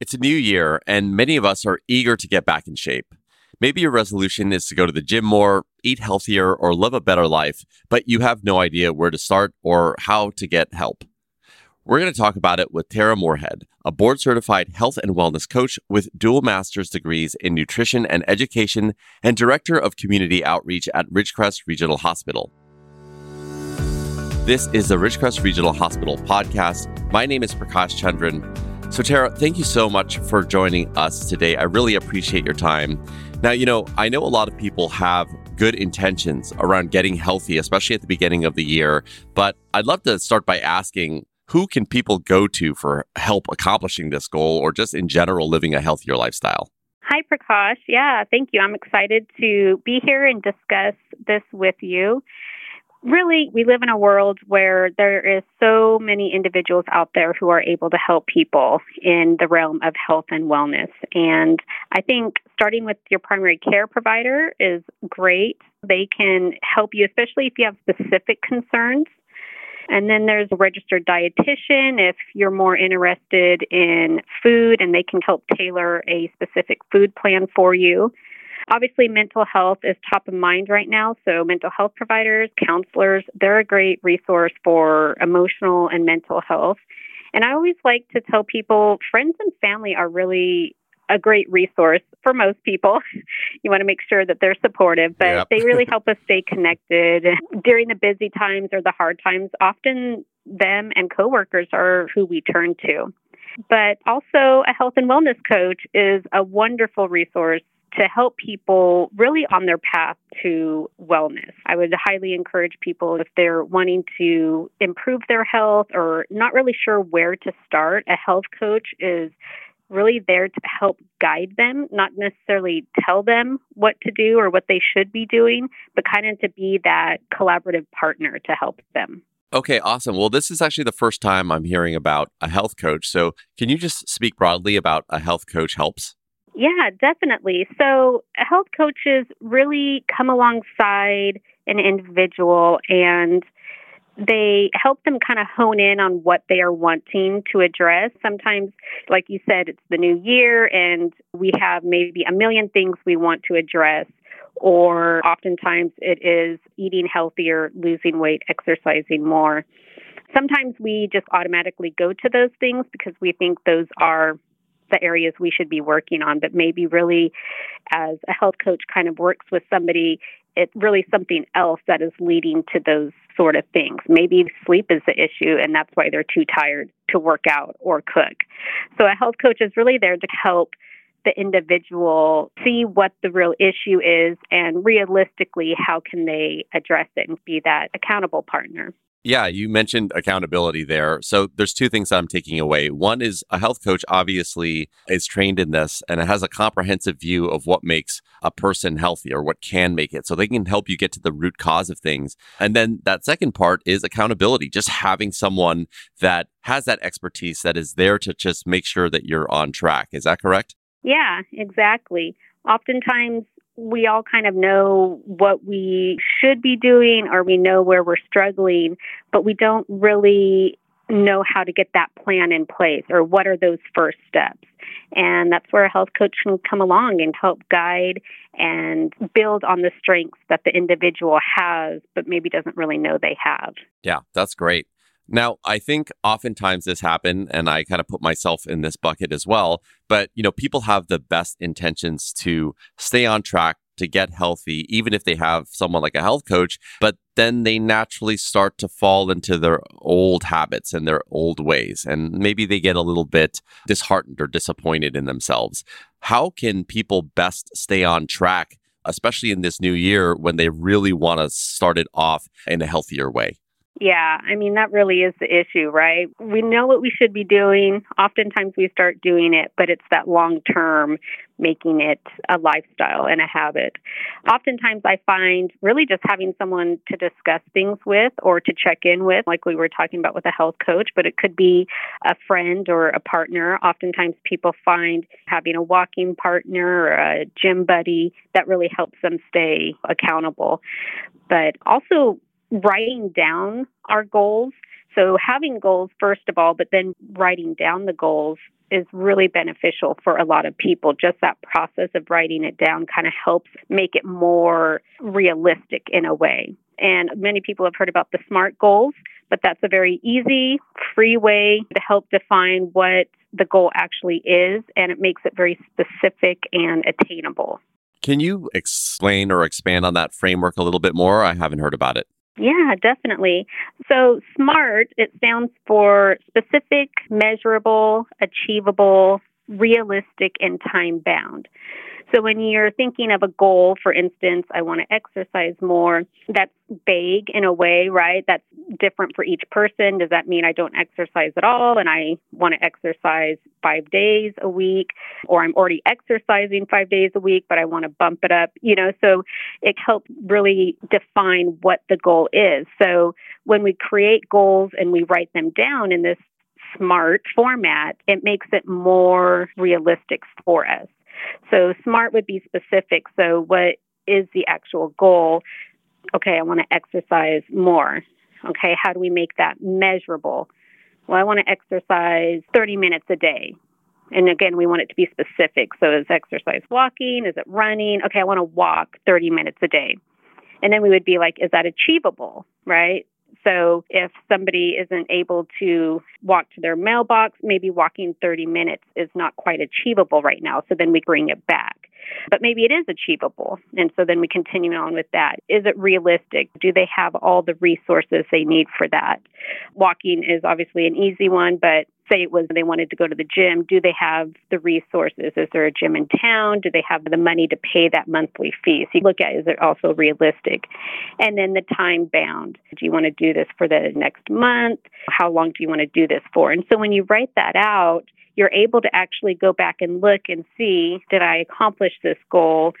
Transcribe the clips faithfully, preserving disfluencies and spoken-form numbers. It's a new year, and many of us are eager to get back in shape. Maybe your resolution is to go to the gym more, eat healthier, or live a better life, but you have no idea where to start or how to get help. We're going to talk about it with Tara Moorhead, a board-certified health and wellness coach with dual master's degrees in nutrition and education and director of community outreach at Ridgecrest Regional Hospital. This is the Ridgecrest Regional Hospital podcast. My name is Prakash Chandran. So Tara, thank you so much for joining us today. I really appreciate your time. Now, you know, I know a lot of people have good intentions around getting healthy, especially at the beginning of the year, but I'd love to start by asking, who can people go to for help accomplishing this goal or just in general living a healthier lifestyle? Hi, Prakash. Yeah, thank you. I'm excited to be here and discuss this with you. Really, we live in a world where there is so many individuals out there who are able to help people in the realm of health and wellness. And I think starting with your primary care provider is great. They can help you, especially if you have specific concerns. And then there's a registered dietitian if you're more interested in food, and they can help tailor a specific food plan for you. Obviously, mental health is top of mind right now, so mental health providers, counselors, they're a great resource for emotional and mental health. And I always like to tell people, friends and family are really a great resource for most people. You want to make sure that they're supportive, but yep. They really help us stay connected during the busy times or the hard times. Often them and coworkers are who we turn to. But also a health and wellness coach is a wonderful resource to help people really on their path to wellness. I would highly encourage people if they're wanting to improve their health or not really sure where to start, a health coach is really there to help guide them, not necessarily tell them what to do or what they should be doing, but kind of to be that collaborative partner to help them. Okay, awesome. Well, this is actually the first time I'm hearing about a health coach. So can you just speak broadly about a health coach helps? Yeah, definitely. So health coaches really come alongside an individual and they help them kind of hone in on what they are wanting to address. Sometimes, like you said, it's the new year and we have maybe a million things we want to address, or oftentimes it is eating healthier, losing weight, exercising more. Sometimes we just automatically go to those things because we think those are the areas we should be working on, but maybe really as a health coach kind of works with somebody, it's really something else that is leading to those sort of things. Maybe sleep is the issue and that's why they're too tired to work out or cook. So a health coach is really there to help the individual see what the real issue is and realistically, how can they address it and be that accountable partner. Yeah, you mentioned accountability there. So there's two things that I'm taking away. One is a health coach obviously is trained in this and it has a comprehensive view of what makes a person healthy or what can make it. So they can help you get to the root cause of things. And then that second part is accountability, just having someone that has that expertise that is there to just make sure that you're on track. Is that correct? Yeah, exactly. Oftentimes, we all kind of know what we should be doing or we know where we're struggling, but we don't really know how to get that plan in place or what are those first steps. And that's where a health coach can come along and help guide and build on the strengths that the individual has, but maybe doesn't really know they have. Yeah, that's great. Now, I think oftentimes this happens, and I kind of put myself in this bucket as well, but you know, people have the best intentions to stay on track, to get healthy, even if they have someone like a health coach, but then they naturally start to fall into their old habits and their old ways, and maybe they get a little bit disheartened or disappointed in themselves. How can people best stay on track, especially in this new year when they really want to start it off in a healthier way? Yeah, I mean, that really is the issue, right? We know what we should be doing. Oftentimes we start doing it, but it's that long term, making it a lifestyle and a habit. Oftentimes I find really just having someone to discuss things with or to check in with, like we were talking about with a health coach, but it could be a friend or a partner. Oftentimes people find having a walking partner or a gym buddy that really helps them stay accountable. But also writing down our goals. So having goals, first of all, but then writing down the goals is really beneficial for a lot of people. Just that process of writing it down kind of helps make it more realistic in a way. And many people have heard about the SMART goals, but that's a very easy, free way to help define what the goal actually is, and it makes it very specific and attainable. Can you explain or expand on that framework a little bit more? I haven't heard about it. Yeah, definitely. So SMART, it stands for specific, measurable, achievable, realistic, and time-bound. So when you're thinking of a goal, for instance, I want to exercise more, that's vague in a way, right? That's different for each person. Does that mean I don't exercise at all and I want to exercise five days a week, or I'm already exercising five days a week, but I want to bump it up, you know? So it helps really define what the goal is. So when we create goals and we write them down in this SMART format, it makes it more realistic for us. So SMART would be specific. So what is the actual goal? Okay, I want to exercise more. Okay, how do we make that measurable? Well, I want to exercise thirty minutes a day. And again, we want it to be specific. So is exercise walking? Is it running? Okay, I want to walk thirty minutes a day. And then we would be like, is that achievable, right? So if somebody isn't able to walk to their mailbox, maybe walking thirty minutes is not quite achievable right now. So then we bring it back. But maybe it is achievable. And so then we continue on with that. Is it realistic? Do they have all the resources they need for that? Walking is obviously an easy one, but say it was they wanted to go to the gym. Do they have the resources? Is there a gym in town? Do they have the money to pay that monthly fee? So you look at, is it also realistic? And then the time bound. Do you want to do this for the next month? How long do you want to do this for? And so when you write that out, you're able to actually go back and look and see, did I accomplish this goal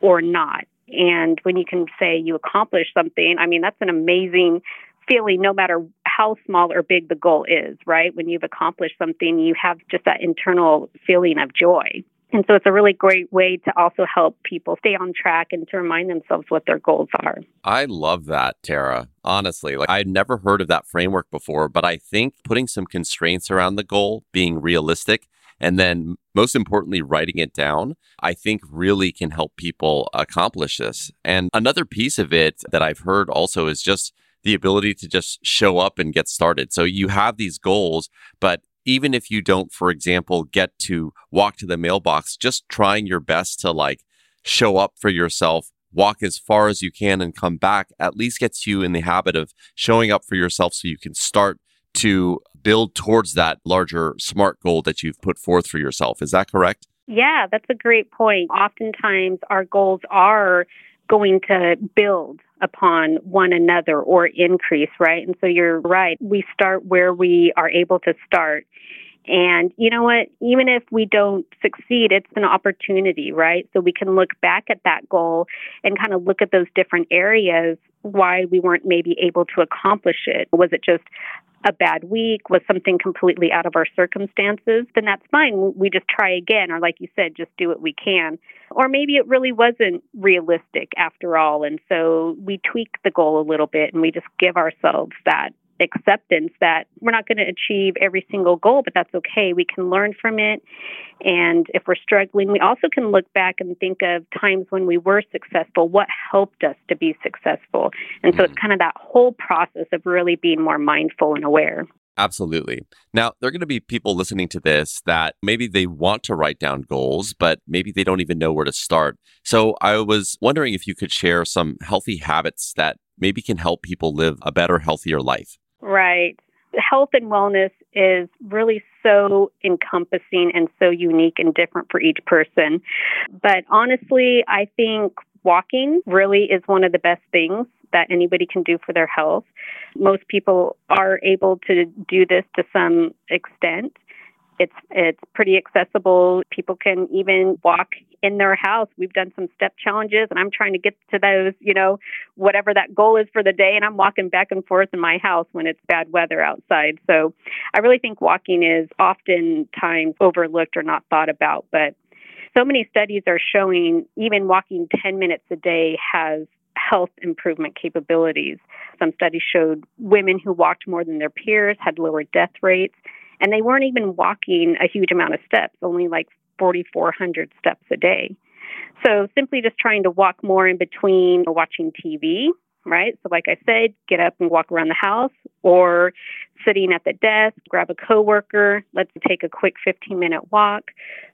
or not? And when you can say you accomplished something, I mean, that's an amazing feeling no matter how small or big the goal is, right? When you've accomplished something, you have just that internal feeling of joy. And so it's a really great way to also help people stay on track and to remind themselves what their goals are. I love that, Tara. Honestly, like I'd never heard of that framework before, but I think putting some constraints around the goal, being realistic, and then most importantly, writing it down, I think really can help people accomplish this. And another piece of it that I've heard also is just the ability to just show up and get started. So you have these goals, but even if you don't, for example, get to walk to the mailbox, just trying your best to like show up for yourself, walk as far as you can and come back, at least gets you in the habit of showing up for yourself so you can start to build towards that larger SMART goal that you've put forth for yourself. Is that correct? Yeah, that's a great point. Oftentimes our goals are going to build upon one another or increase, right? And so you're right. We start where we are able to start. And you know what? Even if we don't succeed, it's an opportunity, right? So we can look back at that goal and kind of look at those different areas why we weren't maybe able to accomplish it. Was it just a bad week? Was something completely out of our circumstances? Then that's fine. We just try again. Or like you said, just do what we can. Or maybe it really wasn't realistic after all. And so we tweak the goal a little bit and we just give ourselves that acceptance that we're not going to achieve every single goal, but that's okay. We can learn from it. And if we're struggling, we also can look back and think of times when we were successful, what helped us to be successful. And so mm-hmm. It's kind of that whole process of really being more mindful and aware. Absolutely. Now, there are going to be people listening to this that maybe they want to write down goals, but maybe they don't even know where to start. So I was wondering if you could share some healthy habits that maybe can help people live a better, healthier life. Right. Health and wellness is really so encompassing and so unique and different for each person. But honestly, I think walking really is one of the best things that anybody can do for their health. Most people are able to do this to some extent. It's it's pretty accessible. People can even walk in their house. We've done some step challenges, and I'm trying to get to those, you know, whatever that goal is for the day, and I'm walking back and forth in my house when it's bad weather outside. So I really think walking is oftentimes overlooked or not thought about, but so many studies are showing even walking ten minutes a day has health improvement capabilities. Some studies showed women who walked more than their peers had lower death rates. And they weren't even walking a huge amount of steps, only like forty-four hundred steps a day. So simply just trying to walk more in between watching T V, right? So like I said, get up and walk around the house, or sitting at the desk, grab a coworker, let's take a quick fifteen-minute walk,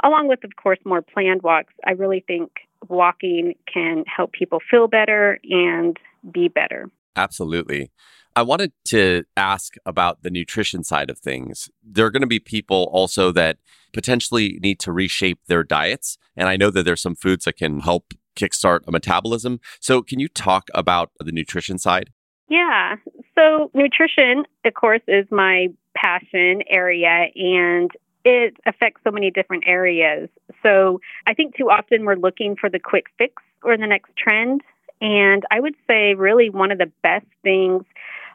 along with, of course, more planned walks. I really think walking can help people feel better and be better. Absolutely. I wanted to ask about the nutrition side of things. There are going to be people also that potentially need to reshape their diets. And I know that there's some foods that can help kickstart a metabolism. So can you talk about the nutrition side? Yeah. So nutrition, of course, is my passion area, and it affects so many different areas. So I think too often we're looking for the quick fix or the next trend. And I would say really one of the best things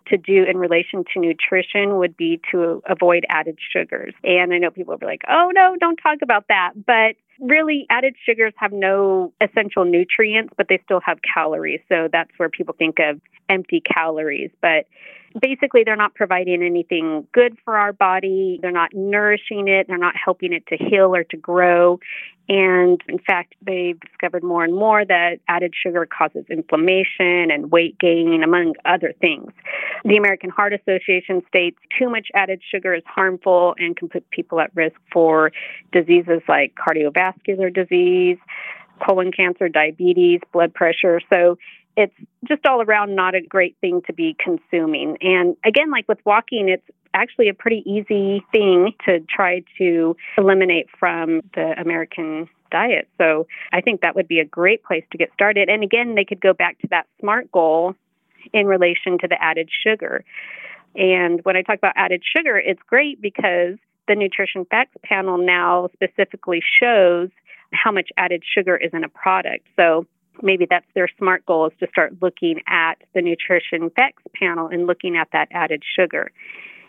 to do in relation to nutrition would be to avoid added sugars. And I know people will be like, oh, no, don't talk about that. But really, added sugars have no essential nutrients, but they still have calories. So that's where people think of empty calories. But basically, they're not providing anything good for our body. They're not nourishing it. They're not helping it to heal or to grow. And in fact, they've discovered more and more that added sugar causes inflammation and weight gain, among other things. The American Heart Association states too much added sugar is harmful and can put people at risk for diseases like cardiovascular disease, colon cancer, diabetes, blood pressure. So it's just all around not a great thing to be consuming. And again, like with walking, it's actually a pretty easy thing to try to eliminate from the American diet. So I think that would be a great place to get started. And again, they could go back to that SMART goal in relation to the added sugar. And when I talk about added sugar, it's great because the Nutrition Facts Panel now specifically shows how much added sugar is in a product. So maybe that's their SMART goal, is to start looking at the Nutrition Facts Panel and looking at that added sugar.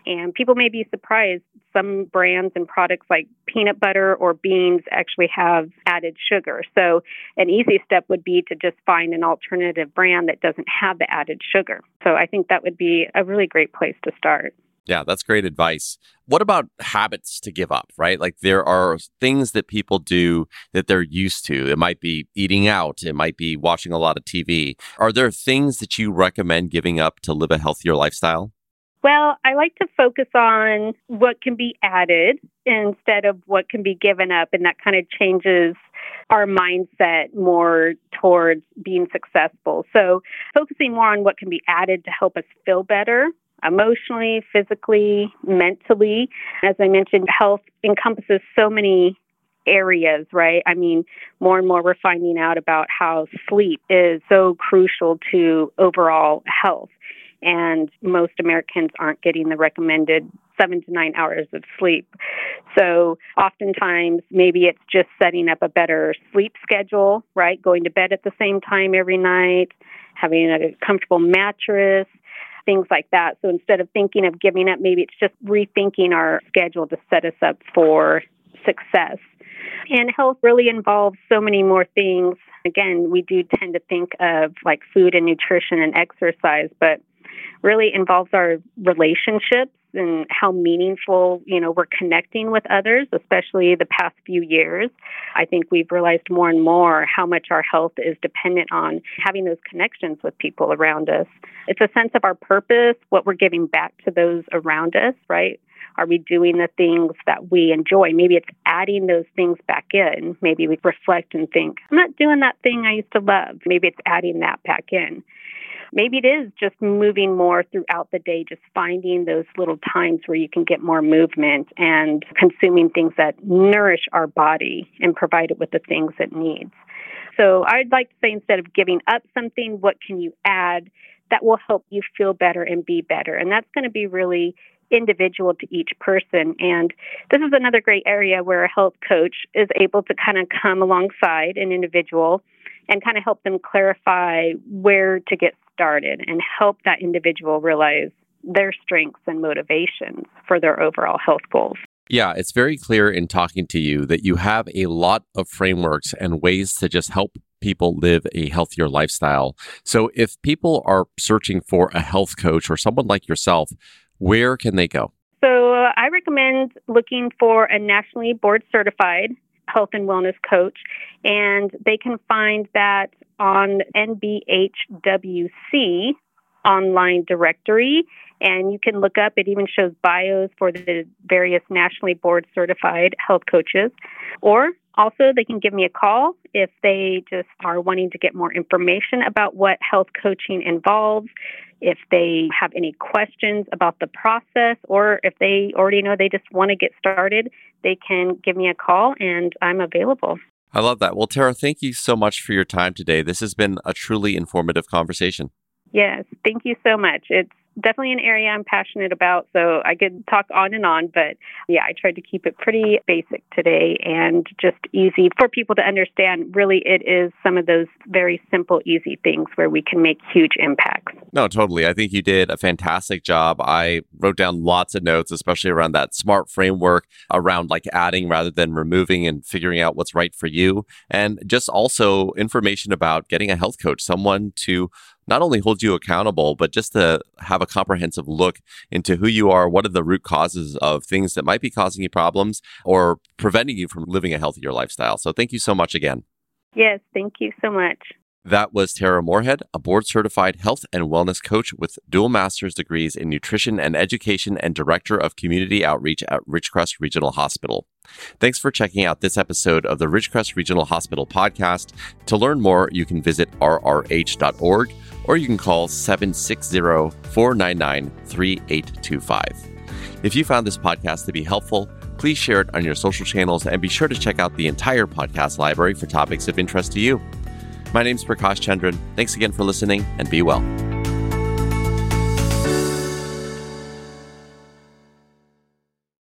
And people may be surprised. Some brands and products like peanut butter or beans actually have added sugar. So an easy step would be to just find an alternative brand that doesn't have the added sugar. So I think that would be a really great place to start. Yeah, that's great advice. What about habits to give up, right? Like there are things that people do that they're used to. It might be eating out. It might be watching a lot of T V. Are there things that you recommend giving up to live a healthier lifestyle? Well, I like to focus on what can be added instead of what can be given up. And that kind of changes our mindset more towards being successful. So focusing more on what can be added to help us feel better emotionally, physically, mentally. As I mentioned, health encompasses so many areas, right? I mean, more and more we're finding out about how sleep is so crucial to overall health. And most Americans aren't getting the recommended seven to nine hours of sleep. So oftentimes, maybe it's just setting up a better sleep schedule, right? Going to bed at the same time every night, having a comfortable mattress, things like that. So instead of thinking of giving up, maybe it's just rethinking our schedule to set us up for success. And health really involves so many more things. Again, we do tend to think of like food and nutrition and exercise, but really involves our relationships and how meaningful, you know, we're connecting with others, especially the past few years. I think we've realized more and more how much our health is dependent on having those connections with people around us. It's a sense of our purpose, what we're giving back to those around us, right? Are we doing the things that we enjoy? Maybe it's adding those things back in. Maybe we reflect and think, I'm not doing that thing I used to love. Maybe it's adding that back in. Maybe it is just moving more throughout the day, just finding those little times where you can get more movement and consuming things that nourish our body and provide it with the things it needs. So I'd like to say, instead of giving up something, what can you add that will help you feel better and be better? And that's going to be really individual to each person. And this is another great area where a health coach is able to kind of come alongside an individual and kind of help them clarify where to get started and help that individual realize their strengths and motivations for their overall health goals. Yeah, it's very clear in talking to you that you have a lot of frameworks and ways to just help people live a healthier lifestyle. So if people are searching for a health coach or someone like yourself, where can they go? So uh, I recommend looking for a nationally board-certified health and wellness coach, and they can find that on N B H W C online directory, and you can look up. It even shows bios for the various nationally board-certified health coaches. Or also, they can give me a call if they just are wanting to get more information about what health coaching involves, if they have any questions about the process, or if they already know they just want to get started, they can give me a call, and I'm available. I love that. Well, Tara, thank you so much for your time today. This has been a truly informative conversation. Yes, thank you so much. It's definitely an area I'm passionate about, so I could talk on and on, but yeah, I tried to keep it pretty basic today and just easy for people to understand. Really, it is some of those very simple, easy things where we can make huge impacts. No, totally. I think you did a fantastic job. I wrote down lots of notes, especially around that SMART framework, around like adding rather than removing and figuring out what's right for you. And just also information about getting a health coach, someone to not only hold you accountable, but just to have a comprehensive look into who you are, what are the root causes of things that might be causing you problems or preventing you from living a healthier lifestyle. So thank you so much again. Yes, thank you so much. That was Tara Moorhead, a board-certified health and wellness coach with dual master's degrees in nutrition and education and director of community outreach at Ridgecrest Regional Hospital. Thanks for checking out this episode of the Ridgecrest Regional Hospital podcast. To learn more, you can visit r r h dot org or you can call seven six zero, four nine nine, three eight two five. If you found this podcast to be helpful, please share it on your social channels and be sure to check out the entire podcast library for topics of interest to you. My name's Prakash Chandran. Thanks again for listening and be well.